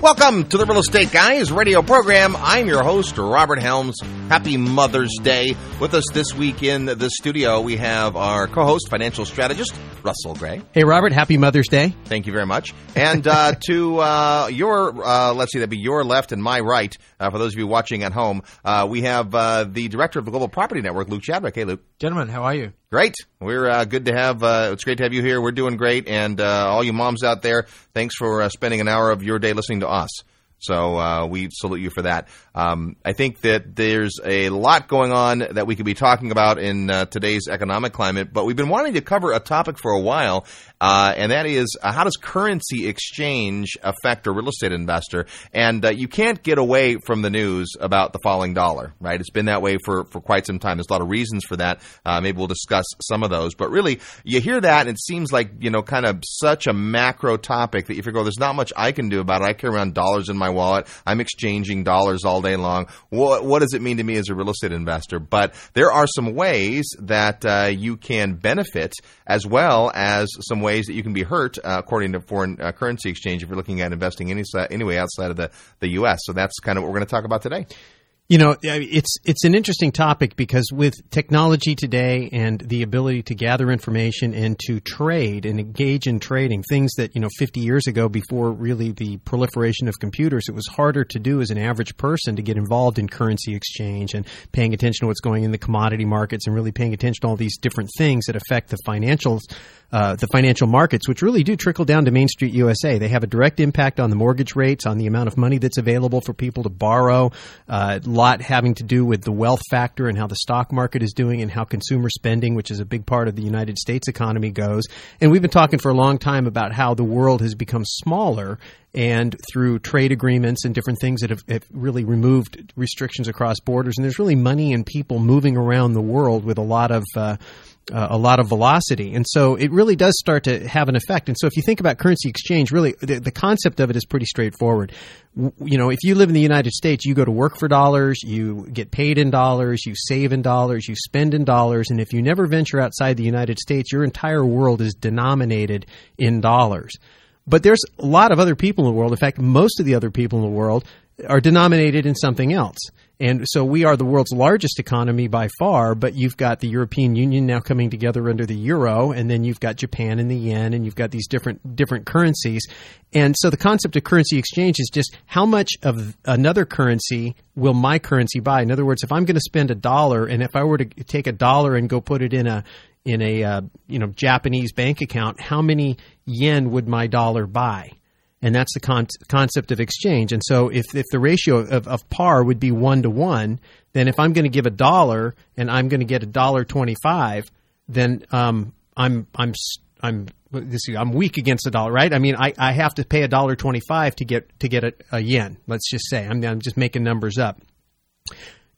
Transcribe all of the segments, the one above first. Welcome to the Real Estate Guys radio program. I'm your host, Robert Helms. Happy Mother's Day. With us this week in the studio, we have our co-host, financial strategist, Russell Gray. Hey, Robert. Happy Mother's Day. Thank you very much. And to your left and my right, for those of you watching at home, we have the director of the Global Property Network, Luke Chadwick. Hey, Luke. Gentlemen, how are you? Great. We're good to have it's great to have you here. We're doing great. And all you moms out there, thanks for spending an hour of your day listening to us. So we salute you for that. I think that there's a lot going on that we could be talking about in today's economic climate, but we've been wanting to cover a topic for a while, and that is how does currency exchange affect a real estate investor? And you can't get away from the news about the falling dollar, right? It's been that way for quite some time. There's a lot of reasons for that. Maybe we'll discuss some of those. But really, you hear that, and it seems like, you know, kind of such a macro topic that you figure, oh, there's not much I can do about it. I carry around dollars in my wallet. I'm exchanging dollars all day long. What does it mean to me as a real estate investor? But there are some ways that you can benefit, as well as some ways that you can be hurt, according to foreign currency exchange, if you're looking at investing anyway outside of the U.S. So that's kind of what we're going to talk about today. You know, it's an interesting topic because with technology today and the ability to gather information and to trade and engage in trading, things that, you know, 50 years ago before really the proliferation of computers, it was harder to do as an average person to get involved in currency exchange and paying attention to what's going in the commodity markets and really paying attention to all these different things that affect the financial markets, which really do trickle down to Main Street USA. They have a direct impact on the mortgage rates, on the amount of money that's available for people to borrow, lot having to do with the wealth factor and how the stock market is doing and how consumer spending, which is a big part of the United States economy, goes. And we've been talking for a long time about how the world has become smaller, and through trade agreements and different things that have really removed restrictions across borders. And there's really money and people moving around the world with a lot of velocity. And so it really does start to have an effect. And so if you think about currency exchange, really the concept of it is pretty straightforward. You know, if you live in the United States, you go to work for dollars, you get paid in dollars, you save in dollars, you spend in dollars. And if you never venture outside the United States, your entire world is denominated in dollars. But there's a lot of other people in the world. In fact, most of the other people in the world are denominated in something else. And so we are the world's largest economy by far, but you've got the European Union now coming together under the euro, and then you've got Japan and the yen, and you've got these different currencies. And so the concept of currency exchange is just how much of another currency will my currency buy? In other words, if I'm going to spend a dollar, and if I were to take a dollar and go put it in a Japanese bank account, how many yen would my dollar buy? And that's the concept of exchange. And so if the ratio of par would be 1 to 1, then if I'm going to give a dollar and I'm going to get $1.25, then I'm weak against the dollar, right? I mean, I have to pay $1.25 to get a yen. Let's just say I'm just making numbers up.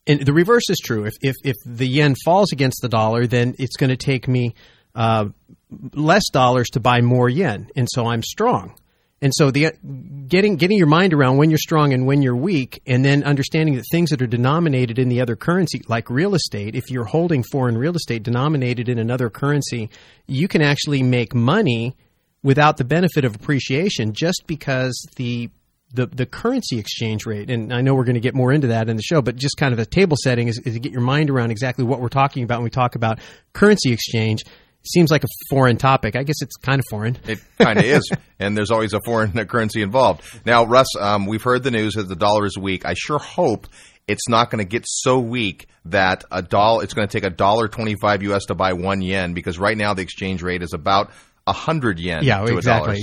And the reverse is true. If the yen falls against the dollar, then it's going to take me less dollars to buy more yen, and so I'm strong. And so the getting your mind around when you're strong and when you're weak, and then understanding that things that are denominated in the other currency, like real estate, if you're holding foreign real estate denominated in another currency, you can actually make money without the benefit of appreciation just because the currency exchange rate, and I know we're going to get more into that in the show, but just kind of a table setting is to get your mind around exactly what we're talking about when we talk about currency exchange. Seems like a foreign topic. I guess it's kind of foreign. It kind of is, and there's always a foreign currency involved. Now, Russ, we've heard the news that the dollar is weak. I sure hope it's not going to get so weak that it's going to take $1.25 US to buy 1 yen, because right now the exchange rate is about 100 yen to $1. Yeah, exactly.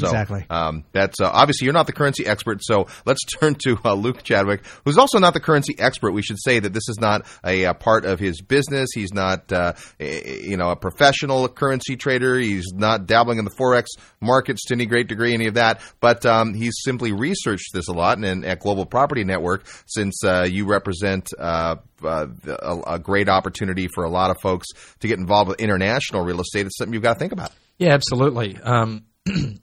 So, that's obviously you're not the currency expert, so let's turn to Luke Chadwick, who's also not the currency expert. We should say that this is not a part of his business. He's not a professional currency trader. He's not dabbling in the forex markets to any great degree, any of that. But he's simply researched this a lot, and at Global Property Network, since you represent a great opportunity for a lot of folks to get involved with international real estate, it's something you've got to think about. Yeah, absolutely.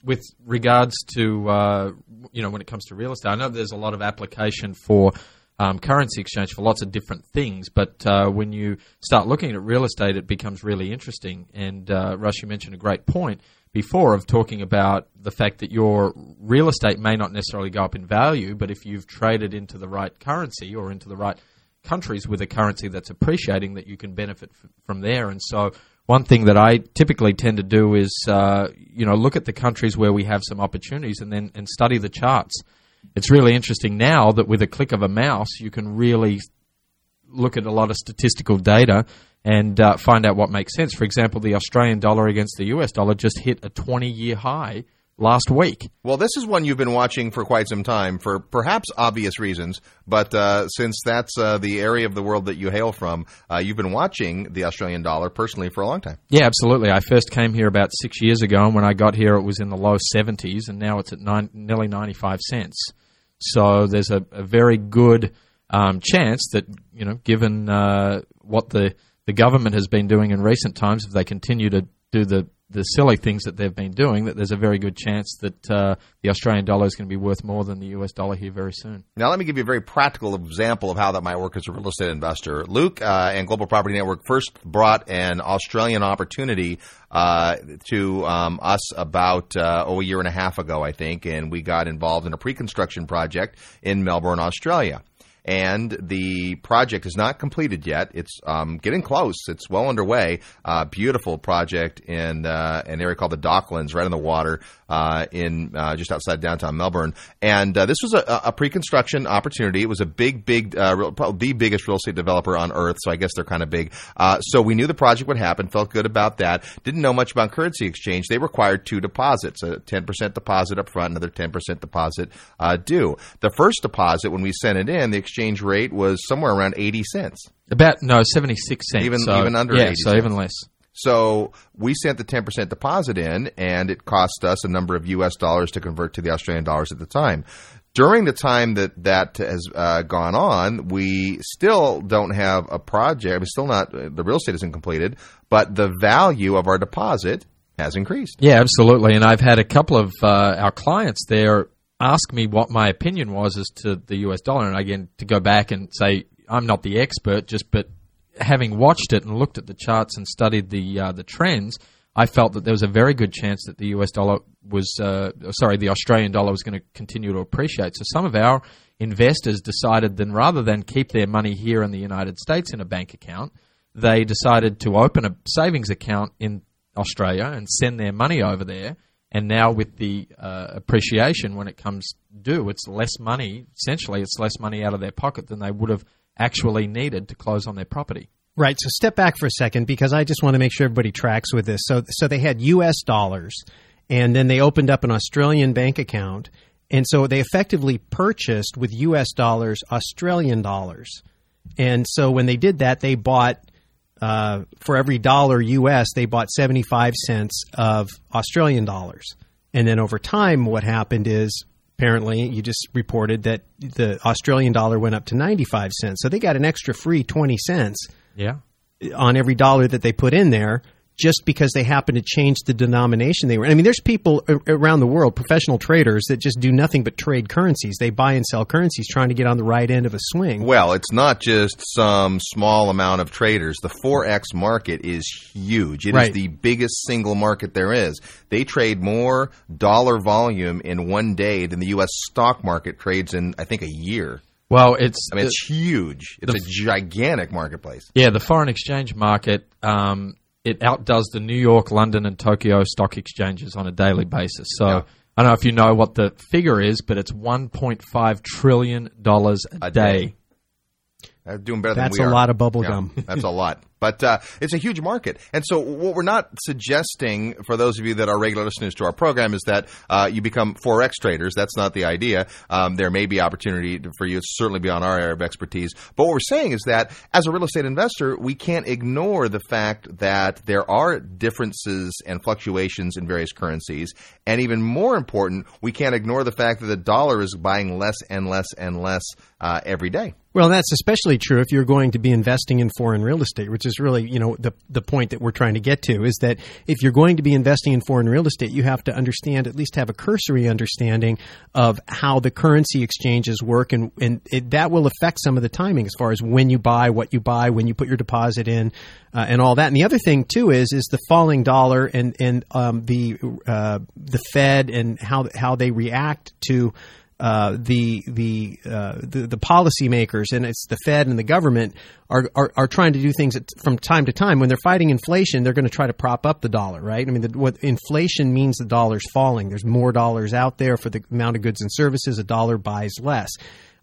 With regards to, when it comes to real estate, I know there's a lot of application for currency exchange for lots of different things, but when you start looking at real estate, it becomes really interesting. And Rush, you mentioned a great point, before of talking about the fact that your real estate may not necessarily go up in value, but if you've traded into the right currency or into the right countries with a currency that's appreciating, that you can benefit from there. And so one thing that I typically tend to do is, look at the countries where we have some opportunities and then study the charts. It's really interesting now that with a click of a mouse, you can really look at a lot of statistical data and find out what makes sense. For example, the Australian dollar against the US dollar just hit a 20-year high last week. Well, this is one you've been watching for quite some time for perhaps obvious reasons, but since that's the area of the world that you hail from, you've been watching the Australian dollar personally for a long time. Yeah, absolutely. I first came here about 6 years ago, and when I got here, it was in the low 70s, and now it's at nearly 95 cents. So there's a very good chance that, given what the government has been doing in recent times, if they continue to do the silly things that they've been doing, that there's a very good chance that the Australian dollar is going to be worth more than the US dollar here very soon. Now, let me give you a very practical example of how that might work as a real estate investor. Luke and Global Property Network first brought an Australian opportunity to us about a year and a half ago, I think, and we got involved in a pre-construction project in Melbourne, Australia. And the project is not completed yet. It's getting close. It's well underway. Beautiful project in an area called the Docklands, right on the water, in just outside downtown Melbourne. And this was a pre-construction opportunity. It was a probably the biggest real estate developer on earth, so I guess they're kind of big. So we knew the project would happen, felt good about that, didn't know much about currency exchange. They required two deposits, a 10% deposit up front, another 10% deposit due. The first deposit, when we sent it in, the exchange rate was somewhere around 80 cents. 76 cents. Even under 80 cents. Yeah, so even less. So we sent the 10% deposit in, and it cost us a number of U.S. dollars to convert to the Australian dollars at the time. During the time that has gone on, we still don't have a project. It's still not – the real estate isn't completed, but the value of our deposit has increased. Yeah, absolutely. And I've had a couple of our clients there ask me what my opinion was as to the US dollar. And again, to go back and say I'm not the expert, but having watched it and looked at the charts and studied the trends, I felt that there was a very good chance that the Australian dollar was going to continue to appreciate. So some of our investors decided then, rather than keep their money here in the United States in a bank account, they decided to open a savings account in Australia and send their money over there. And now with the appreciation, when it comes due, it's less money. Essentially, it's less money out of their pocket than they would have actually needed to close on their property. Right. So step back for a second, because I just want to make sure everybody tracks with this. So they had U.S. dollars, and then they opened up an Australian bank account. And so they effectively purchased with U.S. dollars Australian dollars. And so when they did that, they bought for every dollar U.S., they bought 75 cents of Australian dollars. And then over time, what happened is apparently you just reported that the Australian dollar went up to 95 cents. So they got an extra free 20 cents on every dollar that they put in there, just because they happened to change the denomination they were in. I mean, there's people around the world, professional traders, that just do nothing but trade currencies. They buy and sell currencies trying to get on the right end of a swing. Well, it's not just some small amount of traders. The Forex market is huge. It is the biggest single market there is. They trade more dollar volume in one day than the U.S. stock market trades in, I think, a year. Well, it's huge. It's a gigantic marketplace. Yeah, the foreign exchange market it outdoes the New York, London, and Tokyo stock exchanges on a daily basis. So I don't know if you know what the figure is, but it's $1.5 trillion a day. That's doing better than we are. That's a lot of bubble gum. Yeah, that's a lot. But it's a huge market. And so what we're not suggesting, for those of you that are regular listeners to our program, is that you become Forex traders. That's not the idea. There may be opportunity for you. It's certainly beyond our area of expertise. But what we're saying is that as a real estate investor, we can't ignore the fact that there are differences and fluctuations in various currencies. And even more important, we can't ignore the fact that the dollar is buying less and less and less every day. Well, that's especially true if you're going to be investing in foreign real estate, which is really, you know, the point that we're trying to get to, is that if you're going to be investing in foreign real estate, you have to understand, at least have a cursory understanding of how the currency exchanges work, and that will affect some of the timing as far as when you buy, what you buy, when you put your deposit in, and all that. And the other thing too is the falling dollar and the Fed and how they react to the policymakers, and it's the Fed and the government are trying to do things from time to time. When they're fighting inflation, they're going to try to prop up the dollar, right? I mean, what inflation means, the dollar's falling. There's more dollars out there for the amount of goods and services. A dollar buys less.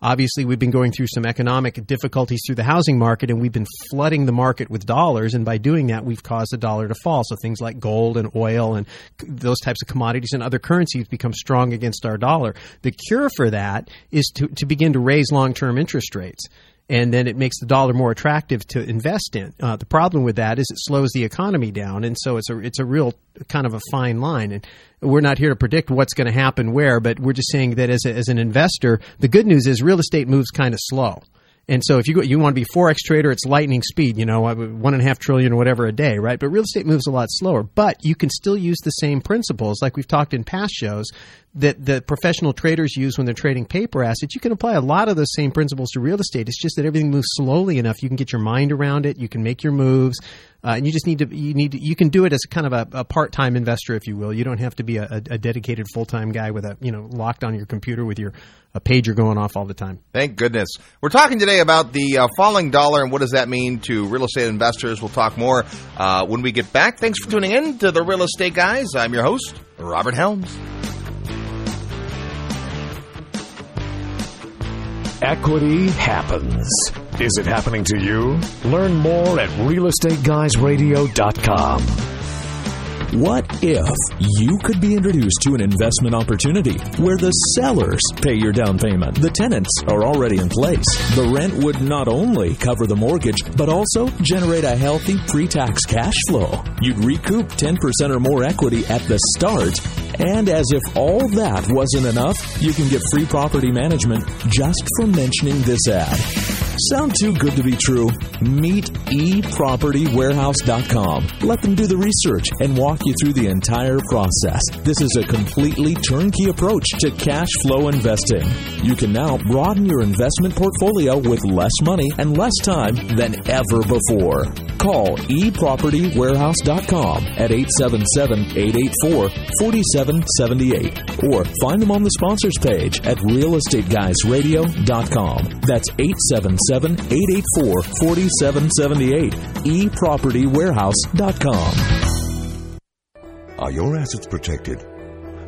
Obviously, we've been going through some economic difficulties through the housing market, and we've been flooding the market with dollars. And by doing that, we've caused the dollar to fall. So things like gold and oil and those types of commodities and other currencies become strong against our dollar. The cure for that is to begin to raise long-term interest rates. And then it makes the dollar more attractive to invest in. The problem with that is it slows the economy down, and so it's a real kind of a fine line. And we're not here to predict what's going to happen where, but we're just saying that as an investor, the good news is real estate moves kind of slow. And so if you want to be a Forex trader, it's lightning speed, you know, $1.5 trillion or whatever a day, right? But real estate moves a lot slower. But you can still use the same principles, like we've talked in past shows, that the professional traders use when they're trading paper assets. You can apply a lot of those same principles to real estate. It's just that everything moves slowly enough. You can get your mind around it. You can make your moves. And you just you can do it as kind of a part-time investor, if you will. You don't have to be a dedicated full-time guy with locked on your computer with a pager going off all the time. Thank goodness. We're talking today about the falling dollar and what does that mean to real estate investors. We'll talk more when we get back. Thanks for tuning in to The Real Estate Guys. I'm your host, Robert Helms. Equity happens. Is it happening to you? Learn more at RealEstateGuysRadio.com. What if you could be introduced to an investment opportunity where the sellers pay your down payment? The tenants are already in place. The rent would not only cover the mortgage, but also generate a healthy pre-tax cash flow. You'd recoup 10% or more equity at the start. And as if all that wasn't enough, you can get free property management just for mentioning this ad. Sound too good to be true? Meet ePropertyWarehouse.com. Let them do the research and walk you through the entire process. This is a completely turnkey approach to cash flow investing. You can now broaden your investment portfolio with less money and less time than ever before. Call ePropertyWarehouse.com at 877-884-4778 or find them on the sponsors page at RealEstateGuysRadio.com. That's 877-884-4778, ePropertyWarehouse.com. Are your assets protected?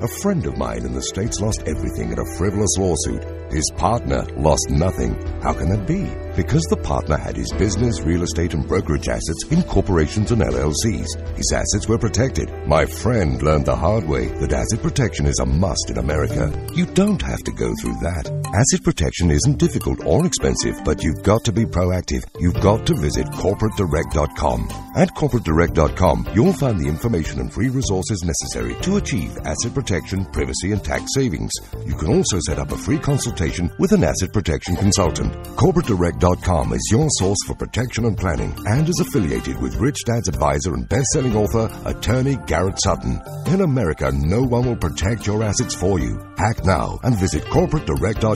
A friend of mine in the States lost everything in a frivolous lawsuit. His partner lost nothing. How can that be? Because the partner had his business, real estate, and brokerage assets in corporations and LLCs. His assets were protected. My friend learned the hard way that asset protection is a must in America. You don't have to go through that. Asset protection isn't difficult or expensive, but you've got to be proactive. You've got to visit CorporateDirect.com. At CorporateDirect.com, you'll find the information and free resources necessary to achieve asset protection, privacy, and tax savings. You can also set up a free consultation with an asset protection consultant. CorporateDirect.com is your source for protection and planning, and is affiliated with Rich Dad's advisor and best-selling author, attorney Garrett Sutton. In America, no one will protect your assets for you. Act now and visit CorporateDirect.com.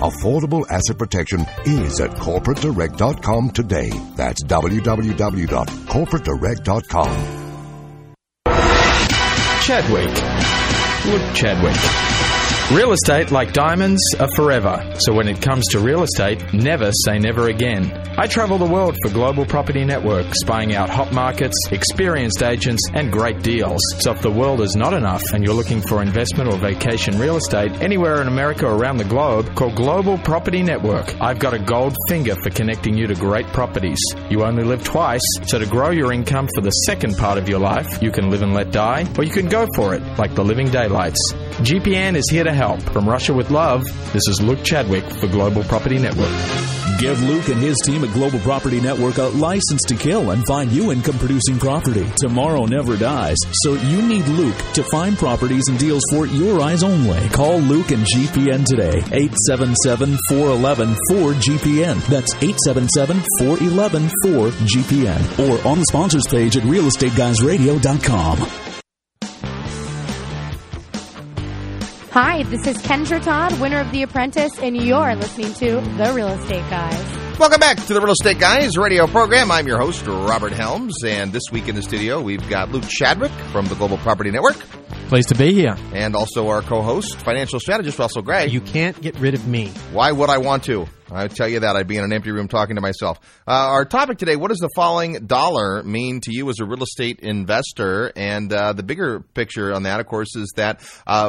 Affordable asset protection is at CorporateDirect.com today. That's www.CorporateDirect.com. Luke Chadwick. Real estate, like diamonds, are forever. So when it comes to real estate, never say never again. I travel the world for Global Property Network, spying out hot markets, experienced agents, and great deals. So if the world is not enough and you're looking for investment or vacation real estate anywhere in America or around the globe, call Global Property Network. I've got a gold finger for connecting you to great properties. You only live twice, so to grow your income for the second part of your life, you can live and let die, or you can go for it, like the living daylights. GPN is here to help. From Russia with love, this is Luke Chadwick for Global Property Network. Give Luke and his team at Global Property Network a license to kill and find you income-producing property. Tomorrow never dies, so you need Luke to find properties and deals for your eyes only. Call Luke and GPN today, 877-411-4GPN. That's 877-411-4GPN. Or on the sponsors page at RealEstateGuysRadio.com. Hi, this is Kendra Todd, winner of The Apprentice, and you're listening to The Real Estate Guys. Welcome back to The Real Estate Guys radio program. I'm your host, Robert Helms, and this week in the studio, we've got Luke Chadwick from the Global Property Network. Pleased to be here. And also our co-host, financial strategist, Russell Gray. You can't get rid of me. Why would I want to? I tell you that. I'd be in an empty room talking to myself. Our topic today, what does the falling dollar mean to you as a real estate investor? And the bigger picture on that, of course, is that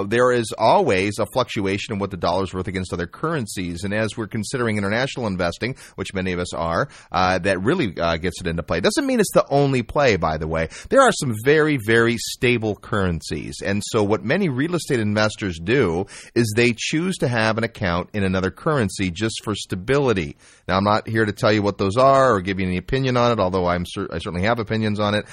there is always a fluctuation in what the dollar's worth against other currencies. And as we're considering international investing, which many of us are, that really gets it into play. Doesn't mean it's the only play, by the way. There are some very, very stable currencies. And so what many real estate investors do is they choose to have an account in another currency just for stability. Now, I'm not here to tell you what those are or give you any opinion on it, although I certainly have opinions on it.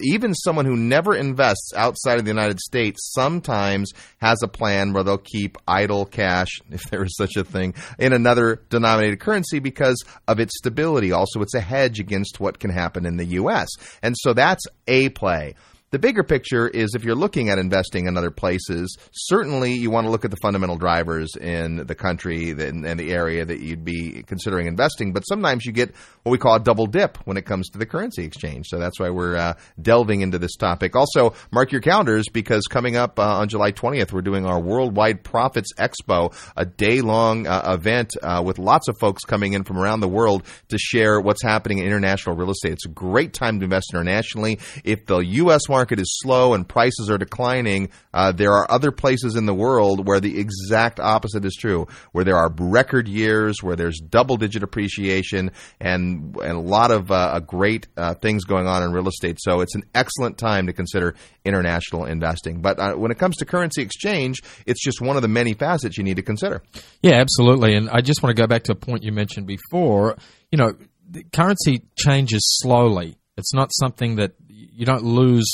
Even someone who never invests outside of the United States sometimes has a plan where they'll keep idle cash, if there is such a thing, in another denominated currency because of its stability. Also, it's a hedge against what can happen in the U.S. And so that's a play. The bigger picture is if you're looking at investing in other places, certainly you want to look at the fundamental drivers in the country and the area that you'd be considering investing. But sometimes you get what we call a double dip when it comes to the currency exchange. So that's why we're delving into this topic. Also, mark your calendars because coming up on July 20th, we're doing our Worldwide Profits Expo, a day-long event with lots of folks coming in from around the world to share what's happening in international real estate. It's a great time to invest internationally. If the U.S. market is slow and prices are declining, there are other places in the world where the exact opposite is true, where there are record years, where there's double-digit appreciation, and a lot of great things going on in real estate. So it's an excellent time to consider international investing. But when it comes to currency exchange, it's just one of the many facets you need to consider. Yeah, absolutely. And I just want to go back to a point you mentioned before. You know, the currency changes slowly. It's not something that you don't lose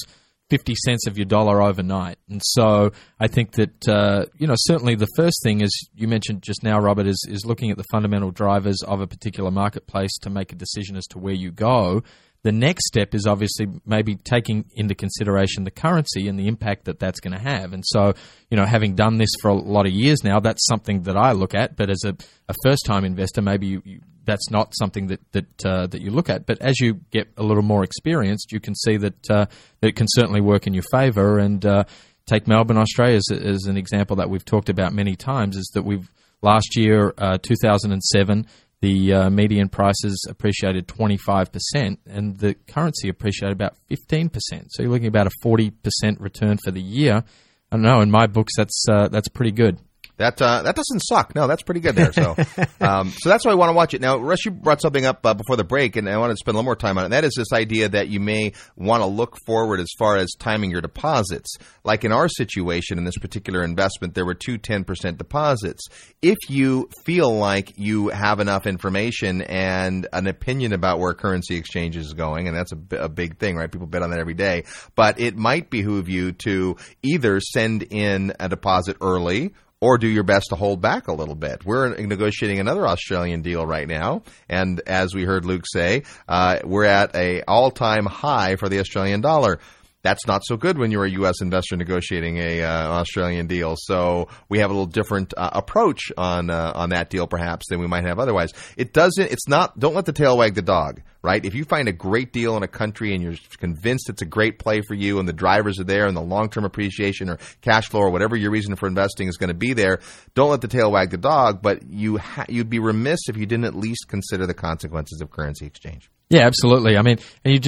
50 cents of your dollar overnight. And so I think that, certainly the first thing is you mentioned just now, Robert, is looking at the fundamental drivers of a particular marketplace to make a decision as to where you go. The next step is obviously maybe taking into consideration the currency and the impact that that's going to have. And so, you know, having done this for a lot of years now, that's something that I look at. But as a first-time investor, maybe you that's not something that you look at. But as you get a little more experienced, you can see that it can certainly work in your favor. And take Melbourne, Australia, as an example that we've talked about many times, is that we've last year, 2007, the median prices appreciated 25% and the currency appreciated about 15%. So you're looking at about a 40% return for the year. I don't know, in my books, that's pretty good. That doesn't suck. No, that's pretty good there. So so that's why I want to watch it. Now, Russ, you brought something up before the break, and I want to spend a little more time on it. And that is this idea that you may want to look forward as far as timing your deposits. Like in our situation in this particular investment, there were two 10% deposits. If you feel like you have enough information and an opinion about where currency exchange is going, and that's a big thing, right? People bet on that every day. But it might behoove you to either send in a deposit early or do your best to hold back a little bit. We're negotiating another Australian deal right now, and as we heard Luke say, we're at an all-time high for the Australian dollar. That's not so good when you're a U.S. investor negotiating an Australian deal. So we have a little different approach on that deal perhaps than we might have otherwise. Don't let the tail wag the dog, right? If you find a great deal in a country and you're convinced it's a great play for you and the drivers are there and the long-term appreciation or cash flow or whatever your reason for investing is going to be there, don't let the tail wag the dog, but you'd be remiss if you didn't at least consider the consequences of currency exchange. Yeah, absolutely. I mean, and you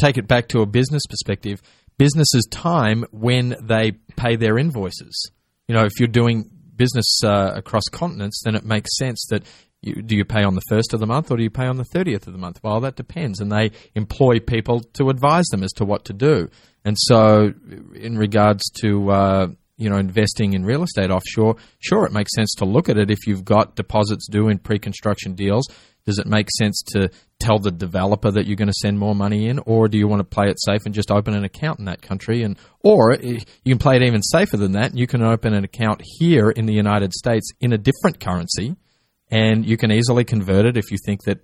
take it back to a business perspective. Businesses time when they pay their invoices. You know, if you're doing business across continents, then it makes sense that do you pay on the 1st of the month or do you pay on the 30th of the month? Well, that depends, and they employ people to advise them as to what to do. And so in regards to you know, investing in real estate offshore, sure, it makes sense to look at it if you've got deposits due in pre-construction deals. Does it make sense to tell the developer that you're going to send more money in, or do you want to play it safe and just open an account in that country? And or you can play it even safer than that. You can open an account here in the United States in a different currency, and you can easily convert it if you think that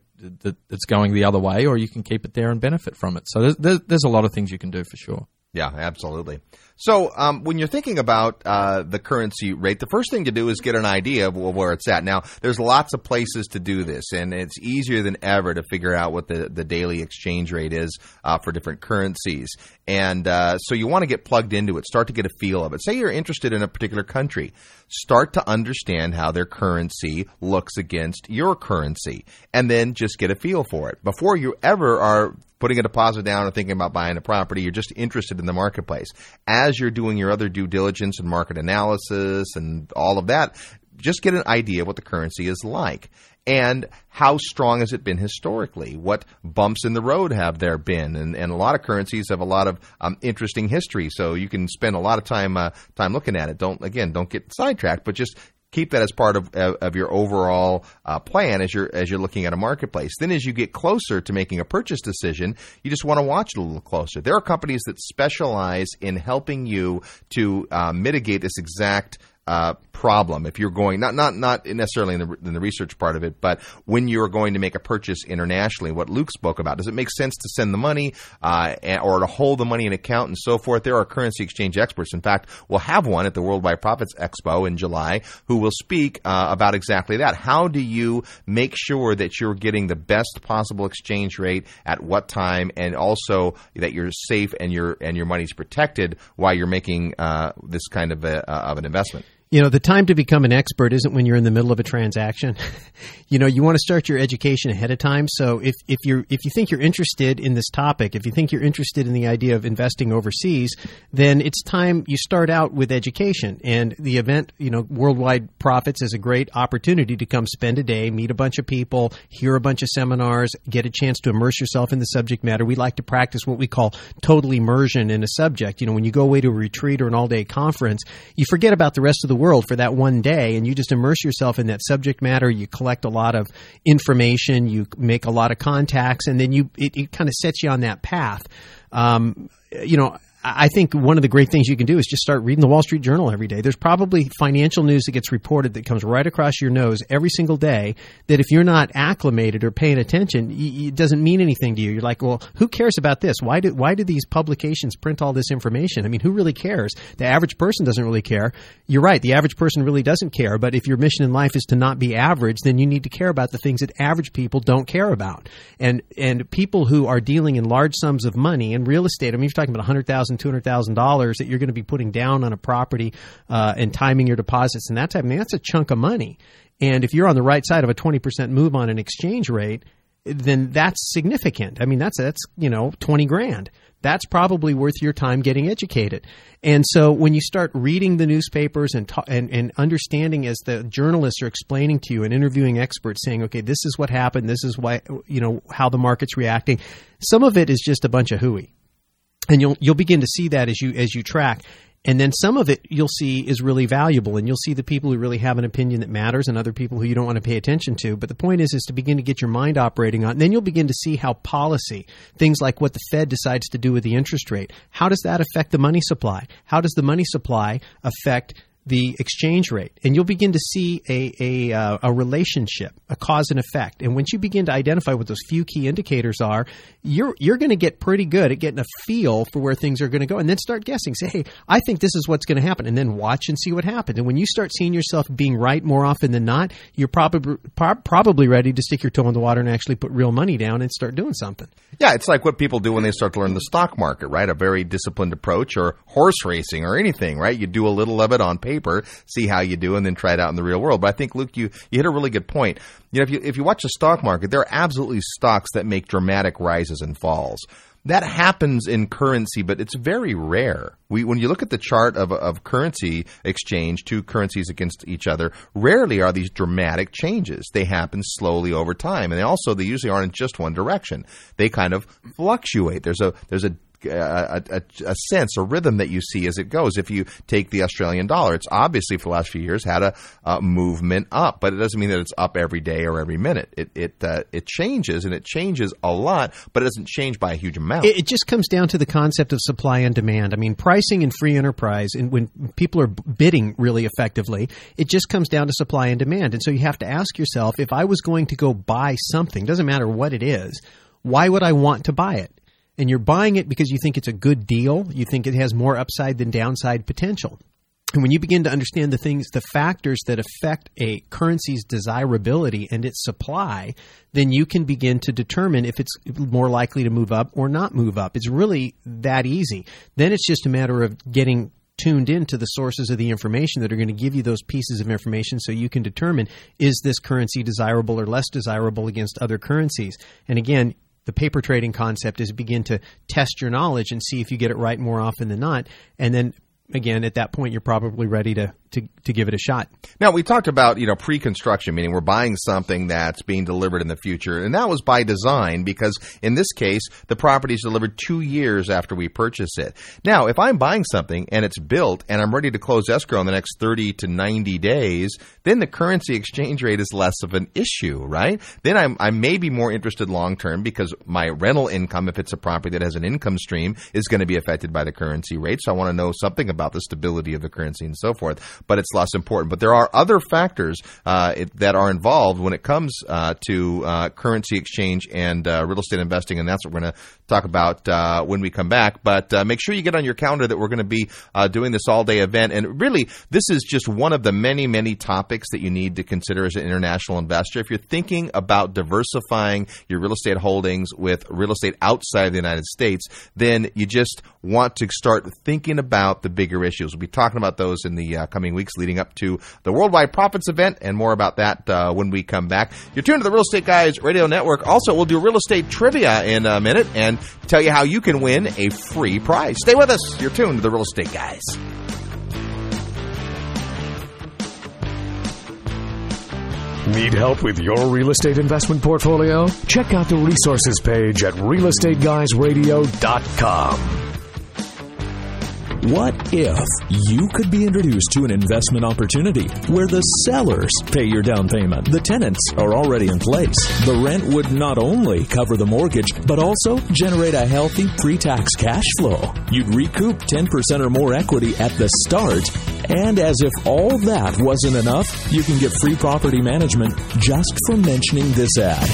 it's going the other way, or you can keep it there and benefit from it. So there's a lot of things you can do for sure. Yeah, absolutely. So when you're thinking about the currency rate, the first thing to do is get an idea of where it's at. Now, there's lots of places to do this, and it's easier than ever to figure out what the daily exchange rate is for different currencies. And so you want to get plugged into it, start to get a feel of it. Say you're interested in a particular country. Start to understand how their currency looks against your currency, and then just get a feel for it. Before you ever are putting a deposit down or thinking about buying a property, you're just interested in the marketplace. As you're doing your other due diligence and market analysis and all of that, just get an idea of what the currency is like. And how strong has it been historically? What bumps in the road have there been? And a lot of currencies have a lot of interesting history, so you can spend a lot of time looking at it. Don't get sidetracked, but just keep that as part of your overall plan as you're looking at a marketplace. Then as you get closer to making a purchase decision, you just want to watch it a little closer. There are companies that specialize in helping you to mitigate this exact problem. If you're going not necessarily in the research part of it, but when you're going to make a purchase internationally, what Luke spoke about, does it make sense to send the money or to hold the money in account and so forth? There are currency exchange experts. In fact, we'll have one at the Worldwide Profits Expo in July who will speak about exactly that. How do you make sure that you're getting the best possible exchange rate at what time, and also that you're safe and your money's protected while you're making this kind of an investment? You know, the time to become an expert isn't when you're in the middle of a transaction. You know, you want to start your education ahead of time. So if you think you're interested in this topic, if you think you're interested in the idea of investing overseas, then it's time you start out with education. And the event, you know, Worldwide Profits is a great opportunity to come spend a day, meet a bunch of people, hear a bunch of seminars, get a chance to immerse yourself in the subject matter. We like to practice what we call total immersion in a subject. You know, when you go away to a retreat or an all-day conference, you forget about the rest of the world for that one day, and you just immerse yourself in that subject matter. You collect a lot of information, you make a lot of contacts, and then it kind of sets you on that path. You know, I think one of the great things you can do is just start reading the Wall Street Journal every day. There's probably financial news that gets reported that comes right across your nose every single day that if you're not acclimated or paying attention, it doesn't mean anything to you. You're like, well, who cares about this? Why do these publications print all this information? I mean, who really cares? The average person doesn't really care. You're right. The average person really doesn't care. But if your mission in life is to not be average, then you need to care about the things that average people don't care about. And people who are dealing in large sums of money in real estate, I mean, you're talking about $100,000, $200,000 that you're going to be putting down on a property and timing your deposits and that type of thing, that's a chunk of money. And if you're on the right side of a 20% move on an exchange rate, then that's significant. I mean, that's you know, 20 grand. That's probably worth your time getting educated. And so when you start reading the newspapers and understanding as the journalists are explaining to you and interviewing experts saying, okay, this is what happened, this is why, you know, how the market's reacting, some of it is just a bunch of hooey. And you'll begin to see that as you track. And then some of it you'll see is really valuable, and you'll see the people who really have an opinion that matters and other people who you don't want to pay attention to. But the point is to begin to get your mind operating on, and then you'll begin to see how policy, things like what the Fed decides to do with the interest rate, how does that affect the money supply? How does the money supply affect the exchange rate? And you'll begin to see a relationship, a cause and effect. And once you begin to identify what those few key indicators are, you're going to get pretty good at getting a feel for where things are going to go, and then start guessing. Say, hey, I think this is what's going to happen, and then watch and see what happens. And when you start seeing yourself being right more often than not, you're probably ready to stick your toe in the water and actually put real money down and start doing something. Yeah, it's like what people do when they start to learn the stock market, right? A very disciplined approach, or horse racing or anything, right? You do a little of it on paper, see how you do, and then try it out in the real world. But I think, Luke, you hit a really good point. You know, if you watch the stock market, there are absolutely stocks that make dramatic rises and falls. That happens in currency, but it's very rare. When you look at the chart of currency exchange, two currencies against each other, rarely are these dramatic changes. They happen slowly over time, and they usually aren't in just one direction. They kind of fluctuate. There's a a sense, a rhythm that you see as it goes. If you take the Australian dollar, it's obviously for the last few years had a movement up, but it doesn't mean that it's up every day or every minute. It changes, and it changes a lot, but it doesn't change by a huge amount. It just comes down to the concept of supply and demand. I mean, pricing in free enterprise, and when people are bidding really effectively, it just comes down to supply and demand. And so you have to ask yourself, if I was going to go buy something, doesn't matter what it is, why would I want to buy it? And you're buying it because you think it's a good deal. You think it has more upside than downside potential. And when you begin to understand the things, the factors that affect a currency's desirability and its supply, then you can begin to determine if it's more likely to move up or not move up. It's really that easy. Then it's just a matter of getting tuned into the sources of the information that are going to give you those pieces of information so you can determine, is this currency desirable or less desirable against other currencies? And again, the paper trading concept is begin to test your knowledge and see if you get it right more often than not. And then again, at that point, you're probably ready to give it a shot. Now, we talked about, pre-construction, meaning we're buying something that's being delivered in the future. And that was by design, because in this case, the property is delivered 2 years after we purchase it. Now, if I'm buying something and it's built and I'm ready to close escrow in the next 30 to 90 days, then the currency exchange rate is less of an issue, right? Then I may be more interested long-term, because my rental income, if it's a property that has an income stream, is going to be affected by the currency rate. So I want to know something about the stability of the currency and so forth, but it's less important. But there are other factors that are involved when it comes to currency exchange and real estate investing, and that's what we're going to talk about when we come back. But make sure you get on your calendar that we're going to be doing this all-day event. And really, this is just one of the many, many topics that you need to consider as an international investor. If you're thinking about diversifying your real estate holdings with real estate outside of the United States, then you just want to start thinking about the bigger issues. We'll be talking about those in the coming weeks leading up to the Worldwide Profits event, and more about that when we come back. You're tuned to the Real Estate Guys Radio Network. Also, we'll do real estate trivia in a minute and tell you how you can win a free prize. Stay with us. You're tuned to the Real Estate Guys. Need help with your real estate investment portfolio? Check out the resources page at realestateguysradio.com. What if you could be introduced to an investment opportunity where the sellers pay your down payment, the tenants are already in place, the rent would not only cover the mortgage, but also generate a healthy pre-tax cash flow? You'd recoup 10% or more equity at the start, and as if all that wasn't enough, you can get free property management just for mentioning this ad.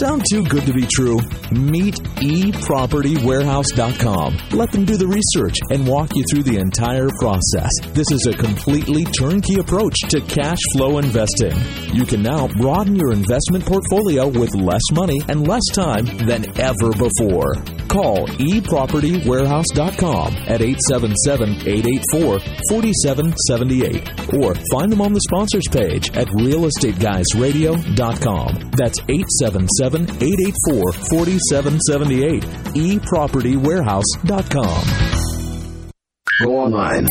Sound too good to be true? Meet ePropertyWarehouse.com. Let them do the research and walk you through the entire process. This is a completely turnkey approach to cash flow investing. You can now broaden your investment portfolio with less money and less time than ever before. Call ePropertyWarehouse.com at 877-884-4778 or find them on the sponsors page at realestateguysradio.com. That's 877-884-4778, ePropertyWarehouse.com. Go online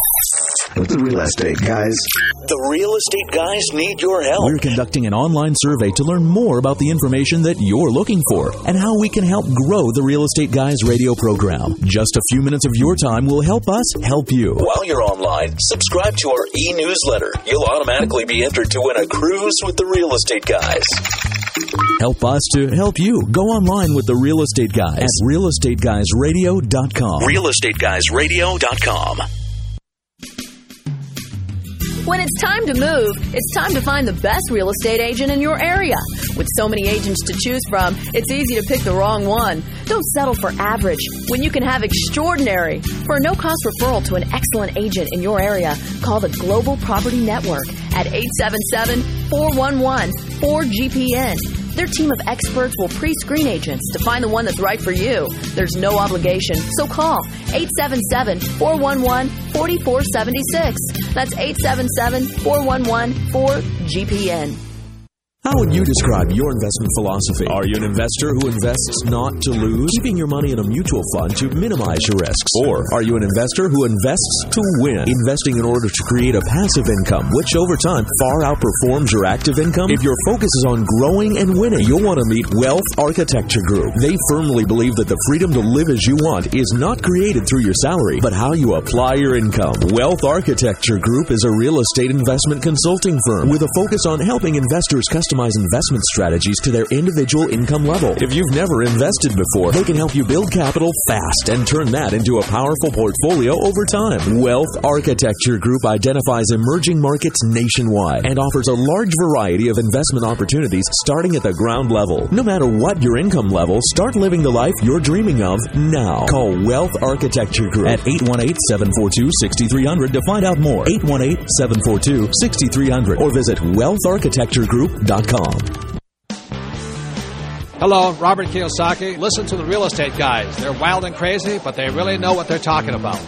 with the Real Estate Guys. The Real Estate Guys need your help. We're conducting an online survey to learn more about the information that you're looking for and how we can help grow the Real Estate Guys radio program. Just a few minutes of your time will help us help you. While you're online, subscribe to our e-newsletter. You'll automatically be entered to win a cruise with the Real Estate Guys. Help us to help you. Go online with the Real Estate Guys at realestateguysradio.com. realestateguysradio.com. When it's time to move, it's time to find the best real estate agent in your area. With so many agents to choose from, it's easy to pick the wrong one. Don't settle for average when you can have extraordinary. For a no-cost referral to an excellent agent in your area, call the Global Property Network at 877-411-4GPN. Their team of experts will pre-screen agents to find the one that's right for you. There's no obligation, so call 877-411-4476. That's 877-411-4GPN. How would you describe your investment philosophy? Are you an investor who invests not to lose, keeping your money in a mutual fund to minimize your risks? Or are you an investor who invests to win, investing in order to create a passive income, which over time far outperforms your active income? If your focus is on growing and winning, you'll want to meet Wealth Architecture Group. They firmly believe that the freedom to live as you want is not created through your salary, but how you apply your income. Wealth Architecture Group is a real estate investment consulting firm with a focus on helping investors customize investment strategies to their individual income level. If you've never invested before, they can help you build capital fast and turn that into a powerful portfolio over time. Wealth Architecture Group identifies emerging markets nationwide and offers a large variety of investment opportunities starting at the ground level. No matter what your income level, start living the life you're dreaming of now. Call Wealth Architecture Group at 818-742-6300 to find out more. 818-742-6300 or visit WealthArchitectureGroup.com. Hello, Robert Kiyosaki. Listen to The Real Estate Guys. They're wild and crazy, but they really know what they're talking about.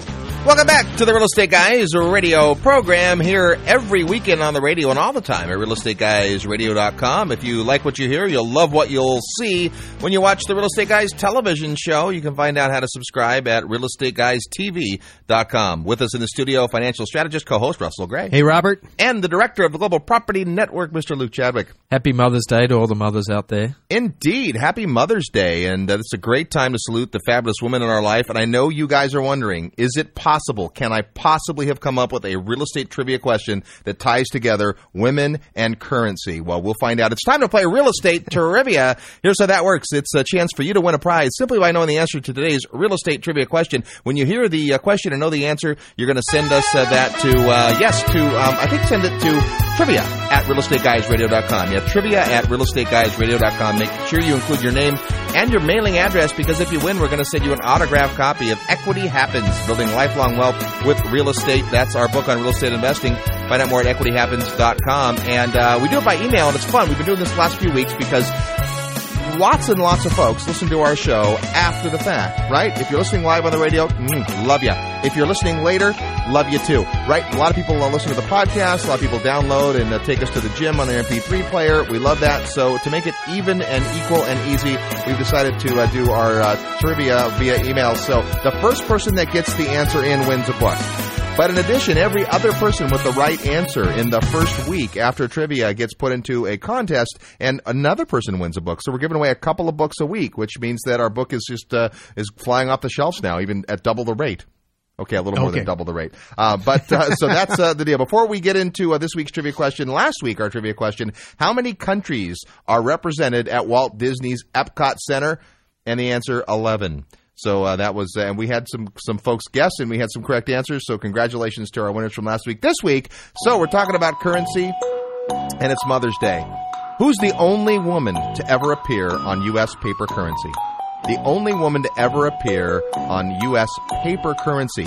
Welcome back to The Real Estate Guys radio program, here every weekend on the radio and all the time at RealEstateGuysRadio.com. If you like what you hear, you'll love what you'll see when you watch The Real Estate Guys television show. You can find out how to subscribe at RealEstateGuysTV.com. With us in the studio, financial strategist, co-host Russell Gray. Hey, Robert. And the director of the Global Property Network, Mr. Luke Chadwick. Happy Mother's Day to all the mothers out there. Indeed. Happy Mother's Day. And it's a great time to salute the fabulous women in our life. And I know you guys are wondering, is it possible? Can I possibly have come up with a real estate trivia question that ties together women and currency? Well, we'll find out. It's time to play real estate trivia. Here's how that works. It's a chance for you to win a prize simply by knowing the answer to today's real estate trivia question. When you hear the question and know the answer, you're going to send us that to, send it to trivia at realestateguysradio.com. Yeah, trivia at realestateguysradio.com. Make sure you include your name and your mailing address, because if you win, we're going to send you an autographed copy of Equity Happens, Building Lifelong Wealth with Real Estate. That's our book on real estate investing. Find out more at equityhappens.com. And we do it by email, and it's fun. We've been doing this the last few weeks because lots and lots of folks listen to our show after the fact, right? If you're listening live on the radio, love you. If you're listening later, love you too, right? A lot of people listen to the podcast. A lot of people download and take us to the gym on their MP3 player. We love that. So to make it even and equal and easy, we've decided to do our trivia via email. So the first person that gets the answer in wins a book. But in addition, every other person with the right answer in the first week after trivia gets put into a contest, and another person wins a book. So we're giving away a couple of books a week, which means that our book is just is flying off the shelves now, even at double the rate. Okay, a little more than double the rate. So that's the deal. Before we get into this week's trivia question, last week our trivia question, how many countries are represented at Walt Disney's Epcot Center? And the answer, 11. So that was, and we had some folks guess, and we had some correct answers. So congratulations to our winners from last week. This week, so we're talking about currency, and it's Mother's Day. Who's the only woman to ever appear on U.S. paper currency? The only woman to ever appear on U.S. paper currency.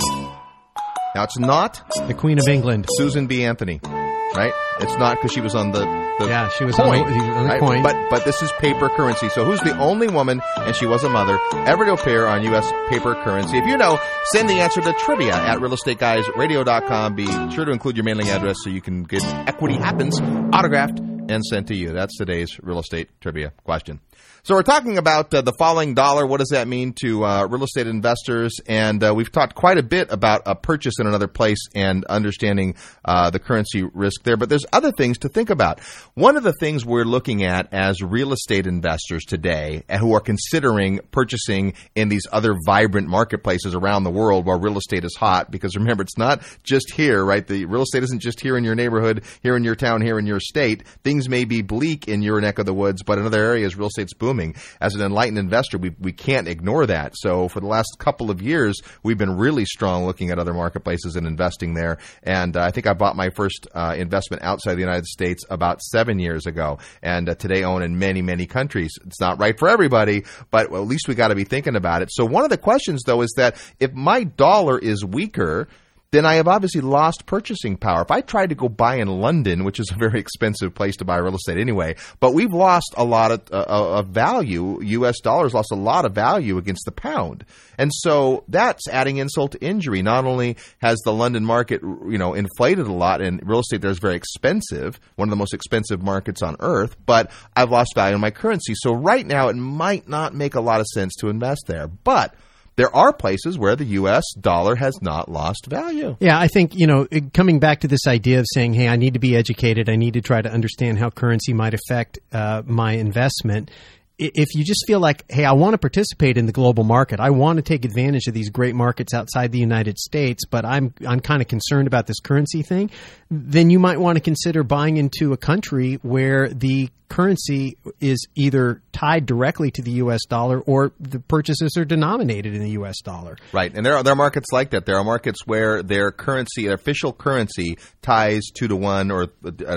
Now, it's not the Queen of England, Susan B. Anthony, right? It's not, because she was on the yeah, she was coin, on the coin. Right? But this is paper currency. So who's the only woman, and she was a mother, ever to appear on U.S. paper currency? If you know, send the answer to trivia at realestateguysradio.com. Be sure to include your mailing address so you can get Equity Happens autographed and sent to you. That's today's real estate trivia question. So we're talking about the falling dollar. What does that mean to real estate investors? And we've talked quite a bit about a purchase in another place and understanding the currency risk there. But there's other things to think about. One of the things we're looking at as real estate investors today who are considering purchasing in these other vibrant marketplaces around the world while real estate is hot, because remember, it's not just here, right? The real estate isn't just here in your neighborhood, here in your town, here in your state. Things may be bleak in your neck of the woods, but in other areas, real estate's booming. As an enlightened investor, we can't ignore that. So for the last couple of years, we've been really strong looking at other marketplaces and investing there. And I think I bought my first investment outside the United States about 7 years ago, and today own in many, many countries. It's not right for everybody, but at least we got to be thinking about it. So one of the questions, though, is that if my dollar is weaker, then I have obviously lost purchasing power. If I tried to go buy in London, which is a very expensive place to buy real estate anyway, but we've lost a lot of value. U.S. dollars lost a lot of value against the pound. And so that's adding insult to injury. Not only has the London market, you know, inflated a lot, and real estate there is very expensive, one of the most expensive markets on earth, but I've lost value in my currency. So right now it might not make a lot of sense to invest there. But there are places where the U.S. dollar has not lost value. Yeah, I think, you know, coming back to this idea of saying, hey, I need to be educated. I need to try to understand how currency might affect my investment. If you just feel like, hey, I want to participate in the global market. I want to take advantage of these great markets outside the United States, but I'm kind of concerned about this currency thing, then you might want to consider buying into a country where the currency is either tied directly to the U.S. dollar or the purchases are denominated in the U.S. dollar. Right. And there are markets like that. There are markets where their currency, their official currency ties 2-to-1 or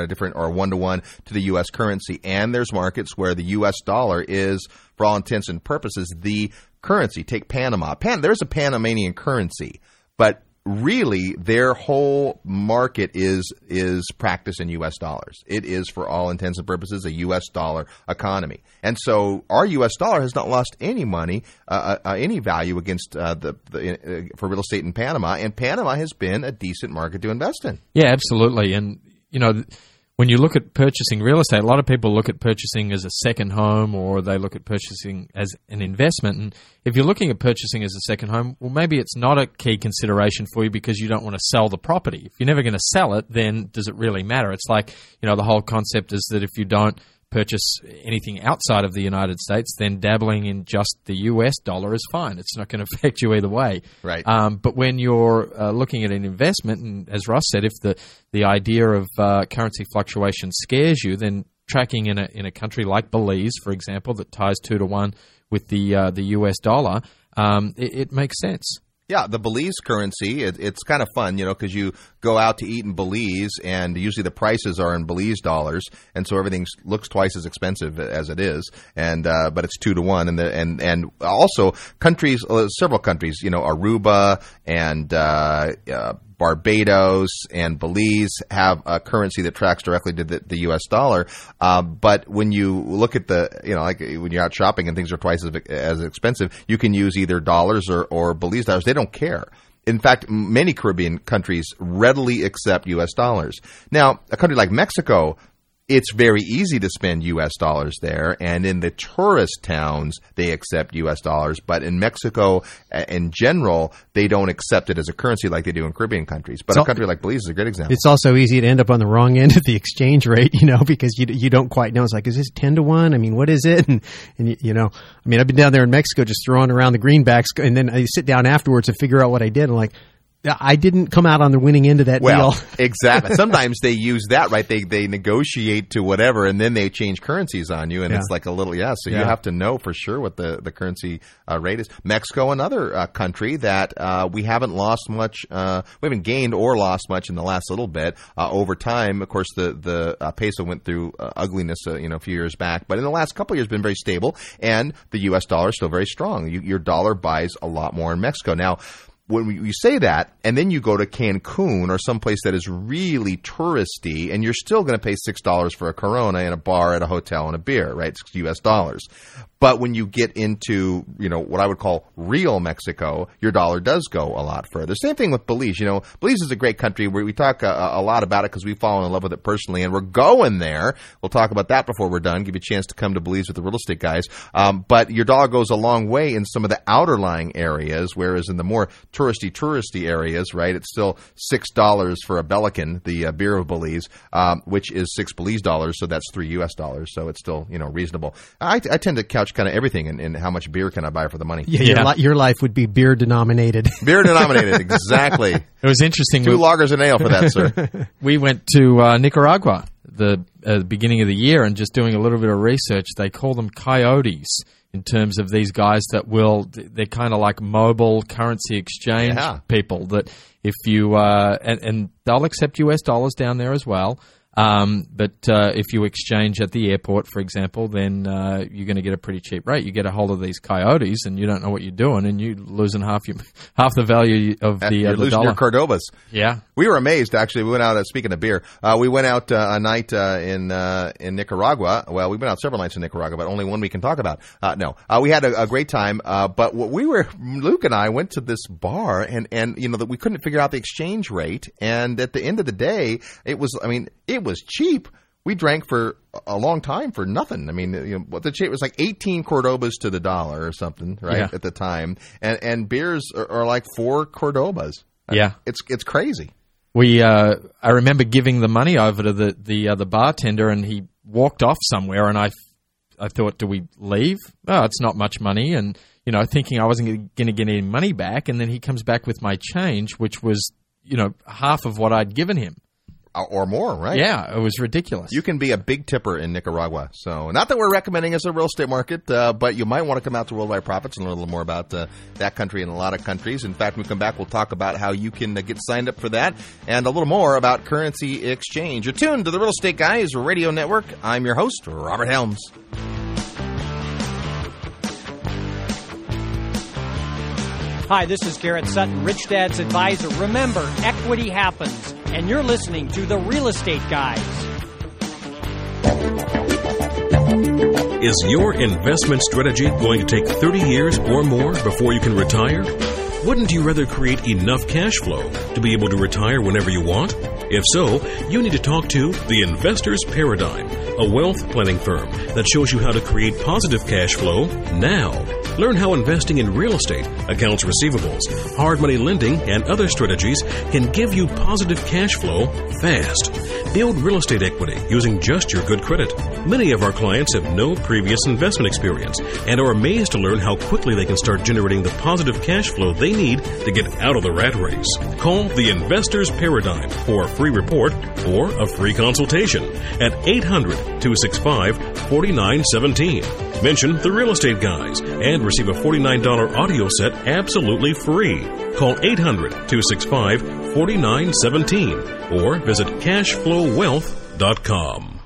a different or 1-to-1 to the U.S. currency. And there's markets where the U.S. dollar is, for all intents and purposes, the currency. Take Panama. There's a Panamanian currency, but really their whole market is practiced in U.S. dollars. It is, for all intents and purposes, a U.S. dollar economy. And so our U.S. dollar has not lost any money, any value against for real estate in Panama, and Panama has been a decent market to invest in. Yeah, absolutely. And, you know, when you look at purchasing real estate, a lot of people look at purchasing as a second home, or they look at purchasing as an investment. And if you're looking at purchasing as a second home, well, maybe it's not a key consideration for you because you don't want to sell the property. If you're never going to sell it, then does it really matter? It's like, you know, the whole concept is that if you don't purchase anything outside of the United States, then dabbling in just the US dollar is fine. It's not going to affect you either way. Right. But when you're looking at an investment, and as Russ said, if the idea of currency fluctuation scares you, then tracking in a country like Belize, for example, that ties 2-to-1 with the US dollar, it makes sense. Yeah, the Belize currency, it's kind of fun, you know, because you go out to eat in Belize and usually the prices are in Belize dollars. And so everything looks twice as expensive as it is. And but it's 2-to-1. And also countries, several countries, you know, Aruba and Barbados and Belize have a currency that tracks directly to the U.S. dollar. But when you look at you know, like when you're out shopping and things are twice as expensive, you can use either dollars or Belize dollars. They don't care. In fact, many Caribbean countries readily accept U.S. dollars. Now, a country like Mexico, it's very easy to spend U.S. dollars there, and in the tourist towns, they accept U.S. dollars. But in Mexico, in general, they don't accept it as a currency like they do in Caribbean countries. But a country like Belize is a great example. It's also easy to end up on the wrong end of the exchange rate, you know, because you don't quite know. It's like, is this 10-to-1? I mean, what is it? And you know, I mean, I've been down there in Mexico just throwing around the greenbacks, and then I sit down afterwards and figure out what I did. I'm like, I didn't come out on the winning end of that deal. Exactly. Sometimes they use that, right? They negotiate to whatever, and then they change currencies on you, and it's like a little, you have to know for sure what the currency rate is. Mexico, another country that we haven't lost much, we haven't gained or lost much in the last little bit over time. Of course, the peso went through ugliness, you know, a few years back, but in the last couple of years, been very stable, and the U.S. dollar is still very strong. Your dollar buys a lot more in Mexico now. When you say that, and then you go to Cancun or someplace that is really touristy, and you're still going to pay $6 for a Corona in a bar at a hotel and a beer, right? It's U.S. dollars. But when you get into, you know, what I would call real Mexico, your dollar does go a lot further. Same thing with Belize. You know, Belize is a great country where we talk a lot about it because we've fallen in love with it personally, and we're going there. We'll talk about that before we're done. Give you a chance to come to Belize with the real estate guys. But your dollar goes a long way in some of the outerlying areas, whereas in the more touristy areas, right, it's still $6 for a Belikin, the beer of Belize, which is 6 Belize dollars, so that's 3 U.S. dollars, so it's still, you know, reasonable. I tend to couch kind of everything in how much beer can I buy for the money. Yeah. Your life would be beer denominated. Beer denominated, exactly. It was interesting. Two lagers an ale for that, sir. We went to Nicaragua the beginning of the year, and just doing a little bit of research, they call them coyotes in terms of these guys that they're kind of like mobile currency exchange people that if you and they'll accept U.S. dollars down there as well. But if you exchange at the airport, for example, then you're going to get a pretty cheap rate. You get a hold of these coyotes, and you don't know what you're doing, and you're losing half the value of the dollar. You're losing your Cordobas. Yeah. We were amazed, actually. We went out, speaking of beer, we went out a night in Nicaragua. Well, we've been out several nights in Nicaragua, but only one we can talk about. We had a great time, but what we were, Luke and I went to this bar, and you know, that we couldn't figure out the exchange rate, and at the end of the day, it was cheap. We drank for a long time for nothing. I mean, you know, what the cheap was like 18 Cordobas to the dollar or something, right? Yeah. At the time, and beers are like 4 Cordobas. Yeah, it's crazy. We I remember giving the money over to the bartender, and he walked off somewhere, and I thought, do we leave? Oh, it's not much money, and you know, thinking I wasn't going to get any money back, and then he comes back with my change, which was, you know, half of what I'd given him. Or more, right? Yeah, it was ridiculous. You can be a big tipper in Nicaragua. So, not that we're recommending as a real estate market, but you might want to come out to Worldwide Profits and learn a little more about that country and a lot of countries. In fact, when we come back, we'll talk about how you can get signed up for that and a little more about currency exchange. You're tuned to the Real Estate Guys Radio Network. I'm your host, Robert Helms. Hi, this is Garrett Sutton, Rich Dad's advisor. Remember, equity happens, and you're listening to The Real Estate Guys. Is your investment strategy going to take 30 years or more before you can retire? Wouldn't you rather create enough cash flow to be able to retire whenever you want? If so, you need to talk to the Investors Paradigm, a wealth planning firm that shows you how to create positive cash flow now. Learn how investing in real estate, accounts receivables, hard money lending, and other strategies can give you positive cash flow fast. Build real estate equity using just your good credit. Many of our clients have no previous investment experience and are amazed to learn how quickly they can start generating the positive cash flow they need to get out of the rat race. Call the Investors Paradigm for a free report or a free consultation at 800-265-4917. Mention the Real Estate Guys and receive a $49 audio set absolutely free. Call 800-265-4917 or visit cashflowwealth.com.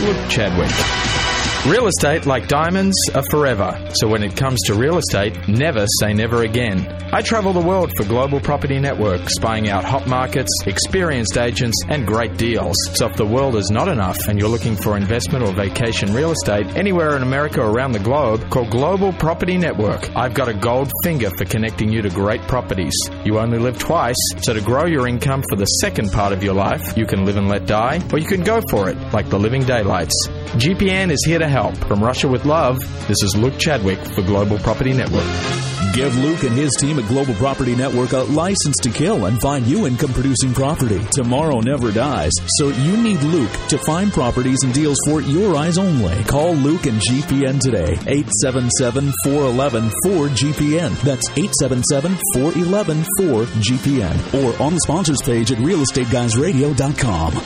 Luke Chadwick. Real estate, like diamonds, are forever. So when it comes to real estate, never say never again. I travel the world for Global Property Network, spying out hot markets, experienced agents, and great deals. So if the world is not enough and you're looking for investment or vacation real estate anywhere in America or around the globe, call Global Property Network. I've got a gold finger for connecting you to great properties. You only live twice, so to grow your income for the second part of your life, you can live and let die, or you can go for it, like the living daylights. GPN is here to help. From Russia with love, this is Luke Chadwick for Global Property Network. Give Luke and his team at Global Property Network a license to kill and find you income-producing property. Tomorrow never dies, so you need Luke to find properties and deals for your eyes only. Call Luke and GPN today, 877-411-4GPN. That's 877-411-4GPN. Or on the sponsors page at RealEstateGuysRadio.com.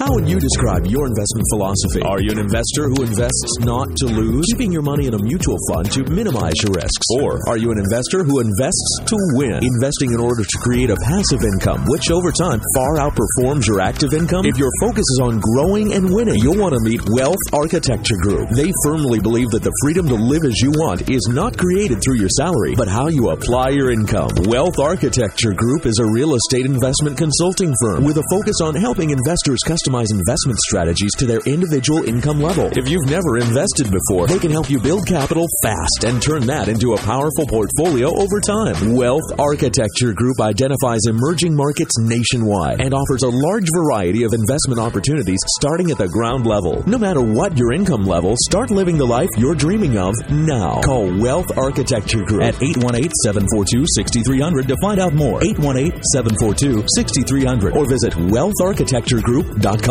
How would you describe your investment philosophy? Are you an investor who invests not to lose, keeping your money in a mutual fund to minimize your risks? Or are you an investor who invests to win, investing in order to create a passive income, which over time far outperforms your active income? If your focus is on growing and winning, you'll want to meet Wealth Architecture Group. They firmly believe that the freedom to live as you want is not created through your salary, but how you apply your income. Wealth Architecture Group is a real estate investment consulting firm with a focus on helping investors customize investment strategies to their individual income level. If you've never invested before, they can help you build capital fast and turn that into a powerful portfolio over time. Wealth Architecture Group identifies emerging markets nationwide and offers a large variety of investment opportunities starting at the ground level. No matter what your income level, start living the life you're dreaming of now. Call Wealth Architecture Group at 818-742-6300 to find out more. 818-742-6300 or visit wealtharchitecturegroup.com.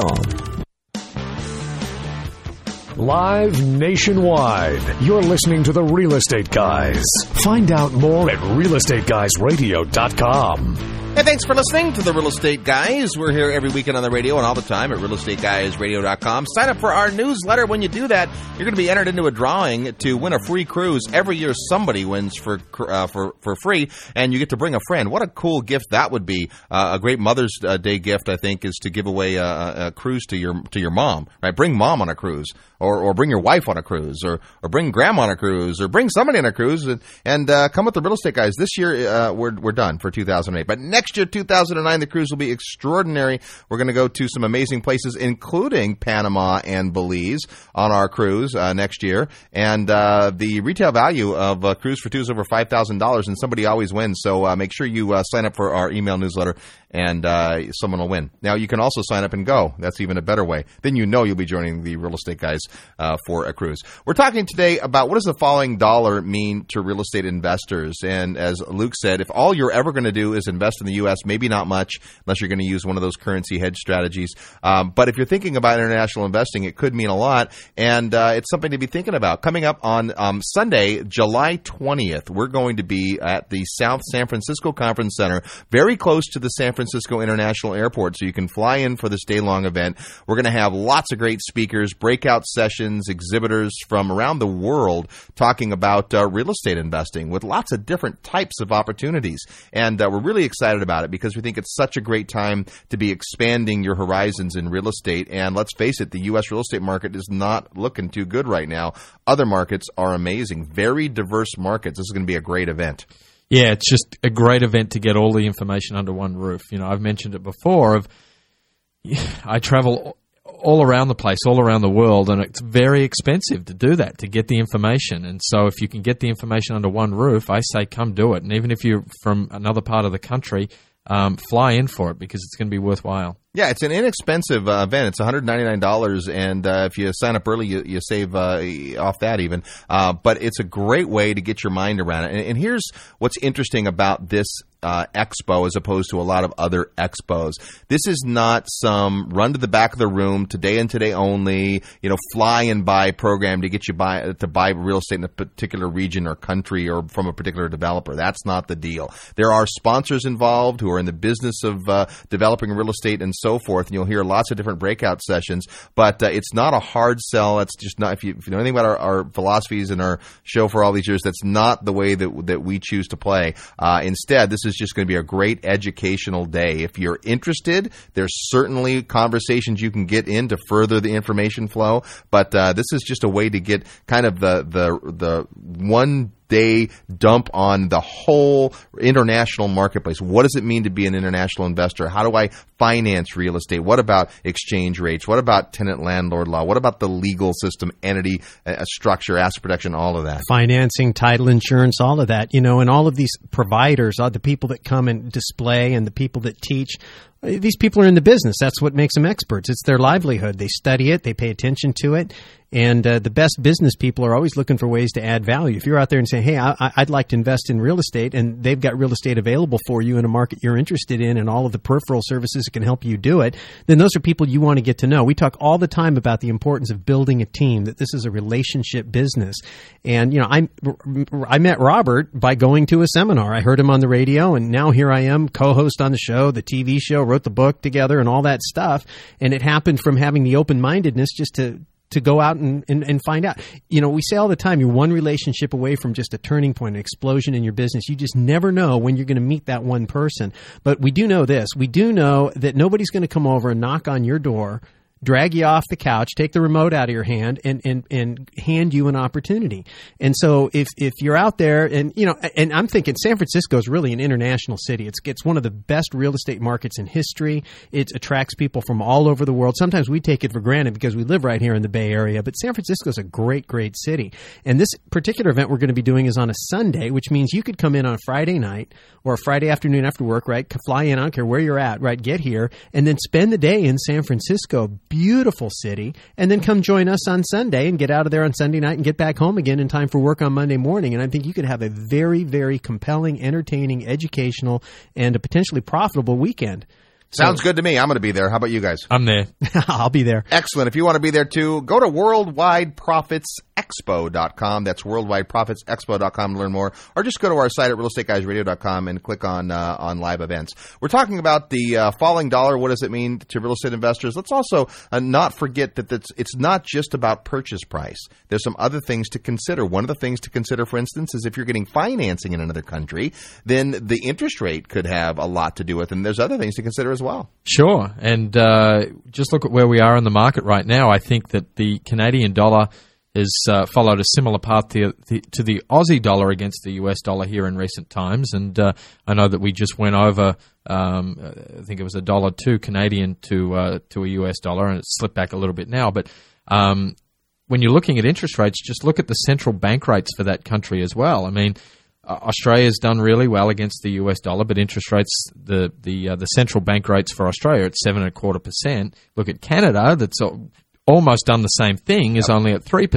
Live nationwide, you're listening to The Real Estate Guys. Find out more at realestateguysradio.com. Hey, thanks for listening to The Real Estate Guys. We're here every weekend on the radio and all the time at RealEstateGuysRadio.com. Sign up for our newsletter. When you do that, you're going to be entered into a drawing to win a free cruise. Every year somebody wins for free, and you get to bring a friend. What a cool gift that would be. A great Mother's Day gift, I think, is to give away a cruise to your mom. Right? Bring mom on a cruise, or bring your wife on a cruise, or bring grandma on a cruise, or bring somebody on a cruise, and come with the Real Estate Guys. This year we're done for 2008, but next year, 2009, the cruise will be extraordinary. We're going to go to some amazing places, including Panama and Belize, on our cruise next year. And the retail value of a cruise for two is over $5,000, and somebody always wins. So make sure you sign up for our email newsletter, and someone will win. Now, you can also sign up and go. That's even a better way. Then you know you'll be joining the Real Estate Guys for a cruise. We're talking today about what does the falling dollar mean to real estate investors. And as Luke said, if all you're ever going to do is invest in the U.S., maybe not much, unless you're going to use one of those currency hedge strategies. But if you're thinking about international investing, it could mean a lot, and it's something to be thinking about. Coming up on Sunday, July 20th, we're going to be at the South San Francisco Conference Center, very close to the San Francisco International Airport, so you can fly in for this day-long event. We're going to have lots of great speakers, breakout sessions, exhibitors from around the world talking about real estate investing with lots of different types of opportunities, and we're really excited about it because we think it's such a great time to be expanding your horizons in real estate. And let's face it, the U.S. real estate market is not looking too good right now. Other markets are amazing, very diverse markets. This is going to be a great event. Yeah, it's just a great event to get all the information under one roof. You know, I've mentioned it before. I travel all around the place, all around the world, and it's very expensive to do that, to get the information. And so if you can get the information under one roof, I say come do it. And even if you're from another part of the country, fly in for it because it's going to be worthwhile. Yeah, it's an inexpensive event. It's $199, and if you sign up early, you save off that even. But it's a great way to get your mind around it. And here's what's interesting about this expo as opposed to a lot of other expos. This is not some run to the back of the room, today and today only, you know, fly and buy program to get you to buy real estate in a particular region or country or from a particular developer. That's not the deal. There are sponsors involved who are in the business of developing real estate and so forth, and you'll hear lots of different breakout sessions, but it's not a hard sell. It's just not, if you know anything about our philosophies and our show for all these years, that's not the way that we choose to play. Instead, this is just going to be a great educational day. If you're interested, there's certainly conversations you can get in to further the information flow, but this is just a way to get kind of the one day dump on the whole international marketplace. What does it mean to be an international investor? How do I finance real estate? What about exchange rates? What about tenant-landlord law? What about the legal system, entity, structure, asset protection, all of that? Financing, title insurance, all of that. You know, and all of these providers are the people that come and display and the people that teach. These people are in the business. That's what makes them experts. It's their livelihood. They study it. They pay attention to it. And the best business people are always looking for ways to add value. If you're out there and saying, hey, I'd like to invest in real estate, and they've got real estate available for you in a market you're interested in and all of the peripheral services that can help you do it, then those are people you want to get to know. We talk all the time about the importance of building a team, that this is a relationship business. And, you know, I met Robert by going to a seminar. I heard him on the radio, and now here I am, co-host on the show, the TV show, wrote the book together and all that stuff. And it happened from having the open-mindedness just to go out and find out. You know, we say all the time, you're one relationship away from just a turning point, an explosion in your business. You just never know when you're going to meet that one person. But we do know this. We do know that nobody's going to come over and knock on your door, drag you off the couch, take the remote out of your hand, and hand you an opportunity. And so if you're out there and, you know, and I'm thinking San Francisco is really an international city. It's one of the best real estate markets in history. It attracts people from all over the world. Sometimes we take it for granted because we live right here in the Bay Area, but San Francisco is a great, great city. And this particular event we're going to be doing is on a Sunday, which means you could come in on a Friday night or a Friday afternoon after work, right? Fly in, I don't care where you're at, right? Get here and then spend the day in San Francisco. Beautiful city, and then come join us on Sunday and get out of there on Sunday night and get back home again in time for work on Monday morning. And I think you could have a very, very compelling, entertaining, educational, and a potentially profitable weekend. Sounds good to me. I'm going to be there. How about you guys? I'm there. I'll be there. Excellent. If you want to be there too, go to WorldwideProfitsExpo.com. That's WorldwideProfitsExpo.com to learn more. Or just go to our site at RealEstateGuysRadio.com and click on live events. We're talking about the falling dollar. What does it mean to real estate investors? Let's also not forget that it's not just about purchase price. There's some other things to consider. One of the things to consider, for instance, is if you're getting financing in another country, then the interest rate could have a lot to do with it. And there's other things to consider as well. Sure. And just look at where we are in the market right now. I think that the Canadian dollar has followed a similar path to the Aussie dollar against the US dollar here in recent times. And I know that we just went over, I think it was $1.02 Canadian to a US dollar, and it's slipped back a little bit now. But when you're looking at interest rates, just look at the central bank rates for that country as well. I mean, Australia's done really well against the US dollar, but interest rates, the central bank rates for Australia, at 7.25%. Look at Canada, that's almost done the same thing, is only at 3%.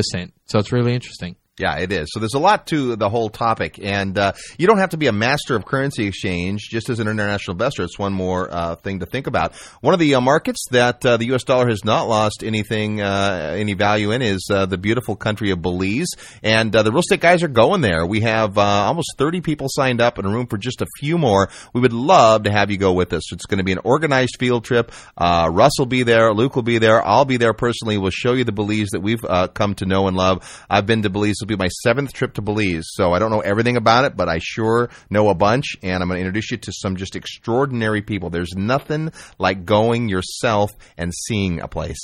So it's really interesting. Yeah, it is. So there's a lot to the whole topic, and you don't have to be a master of currency exchange just as an international investor. It's one more thing to think about. One of the markets that the U.S. dollar has not lost anything, any value in, is the beautiful country of Belize, and the real estate guys are going there. We have almost 30 people signed up and a room for just a few more. We would love to have you go with us. It's going to be an organized field trip. Russ will be there. Luke will be there. I'll be there personally. We'll show you the Belize that we've come to know and love. I've been to Belize. Will be my 7th trip to Belize, so I don't know everything about it, but I sure know a bunch, and I'm going to introduce you to some just extraordinary people. There's nothing like going yourself and seeing a place.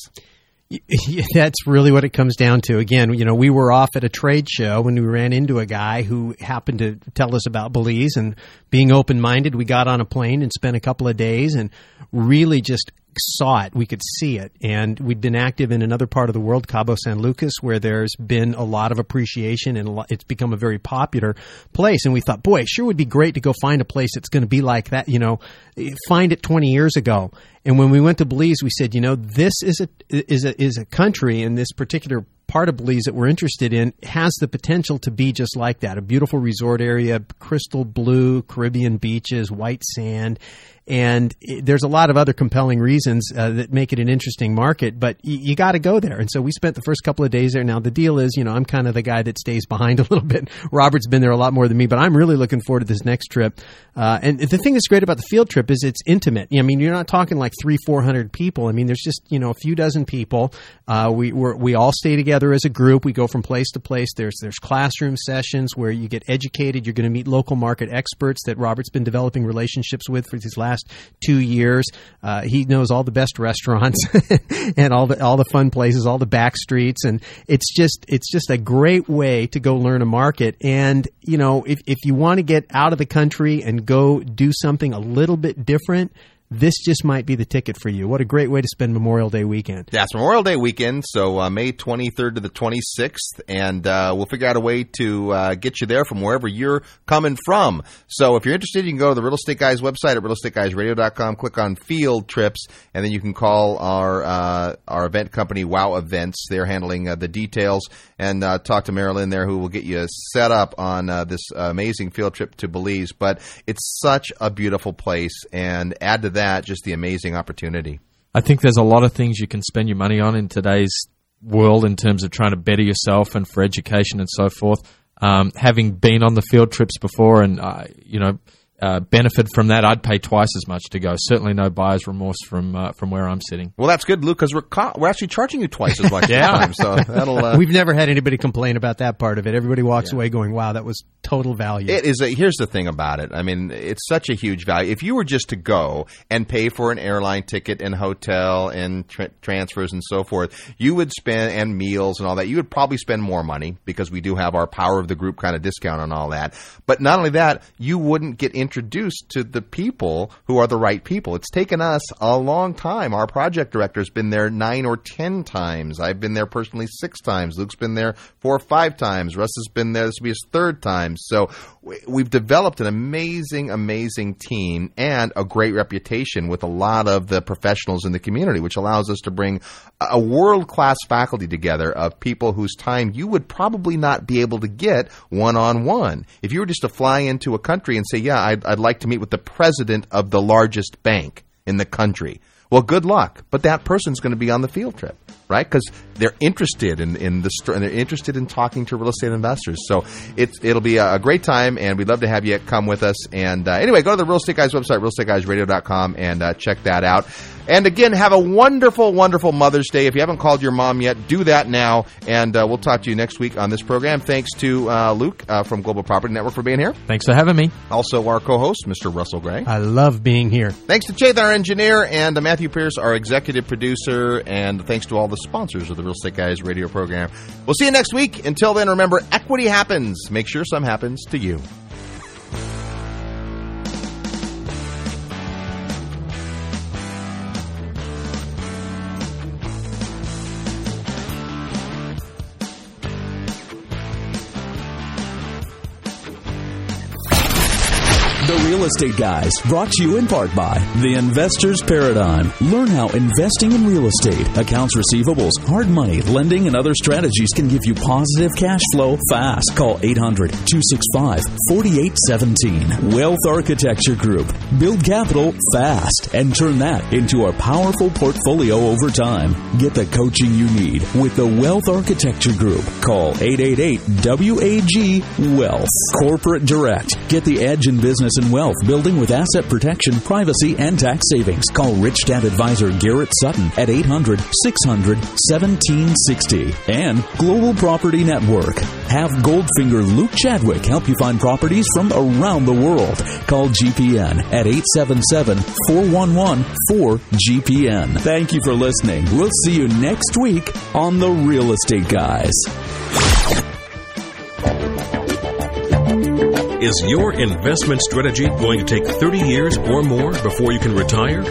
Yeah, that's really what it comes down to. Again, you know, we were off at a trade show when we ran into a guy who happened to tell us about Belize, and being open-minded, we got on a plane and spent a couple of days and really just saw it. We could see it. And we'd been active in another part of the world, Cabo San Lucas, where there's been a lot of appreciation, and it's become a very popular place. And we thought, boy, it sure would be great to go find a place that's going to be like that, you know, find it 20 years ago. And when we went to Belize, we said, you know, this is a country, in this particular part of Belize that we're interested in has the potential to be just like that. A beautiful resort area, crystal blue, Caribbean beaches, white sand. And there's a lot of other compelling reasons that make it an interesting market, but you got to go there. And so we spent the first couple of days there. Now, the deal is, you know, I'm kind of the guy that stays behind a little bit. Robert's been there a lot more than me, but I'm really looking forward to this next trip. And the thing that's great about the field trip is it's intimate. I mean, you're not talking like 300-400 people. I mean, there's just, you know, a few dozen people. We all stay together as a group. We go from place to place. There's classroom sessions where you get educated. You're going to meet local market experts that Robert's been developing relationships with for these last 2 years. He knows all the best restaurants and all the fun places, all the back streets, and it's just a great way to go learn a market. And you know, if you want to get out of the country and go do something a little bit different, this just might be the ticket for you. What a great way to spend Memorial Day weekend. Yeah, it's Memorial Day weekend, so May 23rd to the 26th, and we'll figure out a way to get you there from wherever you're coming from. So if you're interested, you can go to the Real Estate Guys website at realestateguysradio.com, click on Field Trips, and then you can call our event company, WOW Events. They're handling the details, and talk to Marilyn there, who will get you set up on this amazing field trip to Belize. But it's such a beautiful place, and add to that just the amazing opportunity. I think there's a lot of things you can spend your money on in today's world in terms of trying to better yourself and for education and so forth. Having been on the field trips before and benefit from that, I'd pay twice as much to go. Certainly no buyer's remorse from where I'm sitting. Well, that's good, Luke, because we're actually charging you twice as much. Yeah. Time, so that'll, we've never had anybody complain about that part of it. Everybody walks away going, wow, that was total value. It is. Here's the thing about it. I mean, it's such a huge value. If you were just to go and pay for an airline ticket and hotel and transfers and so forth, you would spend, and meals and all that, you would probably spend more money because we do have our power of the group kind of discount on all that. But not only that, you wouldn't get introduced to the people who are the right people. It's taken us a long time. Our project director's been there 9 or 10 times. I've been there personally 6 times. Luke's been there 4 or 5 times. Russ has been there. This will be his 3rd time. So we've developed an amazing, amazing team and a great reputation with a lot of the professionals in the community, which allows us to bring a world-class faculty together of people whose time you would probably not be able to get one-on-one. If you were just to fly into a country and say, I'd like to meet with the president of the largest bank. in the country. Well, good luck, but that person's going to be on the field trip, right? Because they're interested and they're interested in talking to real estate investors. So it'll be a great time, and we'd love to have you come with us. And anyway, go to the Real Estate Guys website, RealEstateGuysRadio.com, and check that out. And again, have a wonderful, wonderful Mother's Day. If you haven't called your mom yet, do that now, and we'll talk to you next week on this program. Thanks to Luke from Global Property Network for being here. Thanks for having me. Also, our co-host, Mr. Russell Gray. I love being here. Thanks to Chad, our engineer, and Matthew Pierce, our executive producer, and thanks to all the sponsors of the Real Estate Guys radio program. We'll see you next week. Until then, remember, equity happens. Make sure some happens to you. Real Estate Guys, brought to you in part by The Investors Paradigm. Learn how investing in real estate, accounts receivables, hard money, lending, and other strategies can give you positive cash flow fast. Call 800-265-4817. Wealth Architecture Group. Build capital fast and turn that into a powerful portfolio over time. Get the coaching you need with the Wealth Architecture Group. Call 888-WAG-WEALTH. Corporate Direct. Get the edge in business and wealth building with asset protection, privacy, and tax savings. Call Rich Dad advisor Garrett Sutton at 800-600-1760. And Global Property Network. Have Goldfinger Luke Chadwick help you find properties from around the world. Call GPN at 877-411-4GPN. Thank you for listening. We'll see you next week on The Real Estate Guys. Is your investment strategy going to take 30 years or more before you can retire?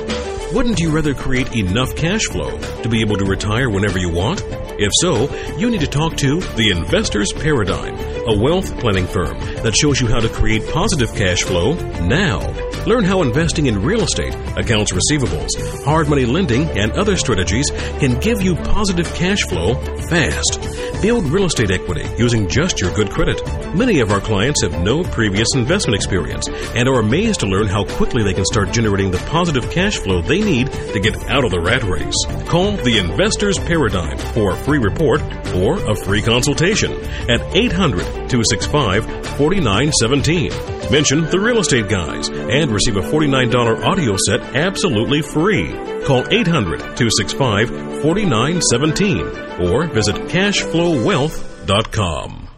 Wouldn't you rather create enough cash flow to be able to retire whenever you want? If so, you need to talk to The Investors Paradigm, a wealth planning firm that shows you how to create positive cash flow now. Learn how investing in real estate, accounts receivables, hard money lending, and other strategies can give you positive cash flow fast. Build real estate equity using just your good credit. Many of our clients have no previous investment experience and are amazed to learn how quickly they can start generating the positive cash flow they need to get out of the rat race. Call The Investors Paradigm for a free report or a free consultation at 800-265-4917. Mention The Real Estate Guys and receive a $49 audio set absolutely free. Call 800-265-4917 or visit cashflowwealth.com.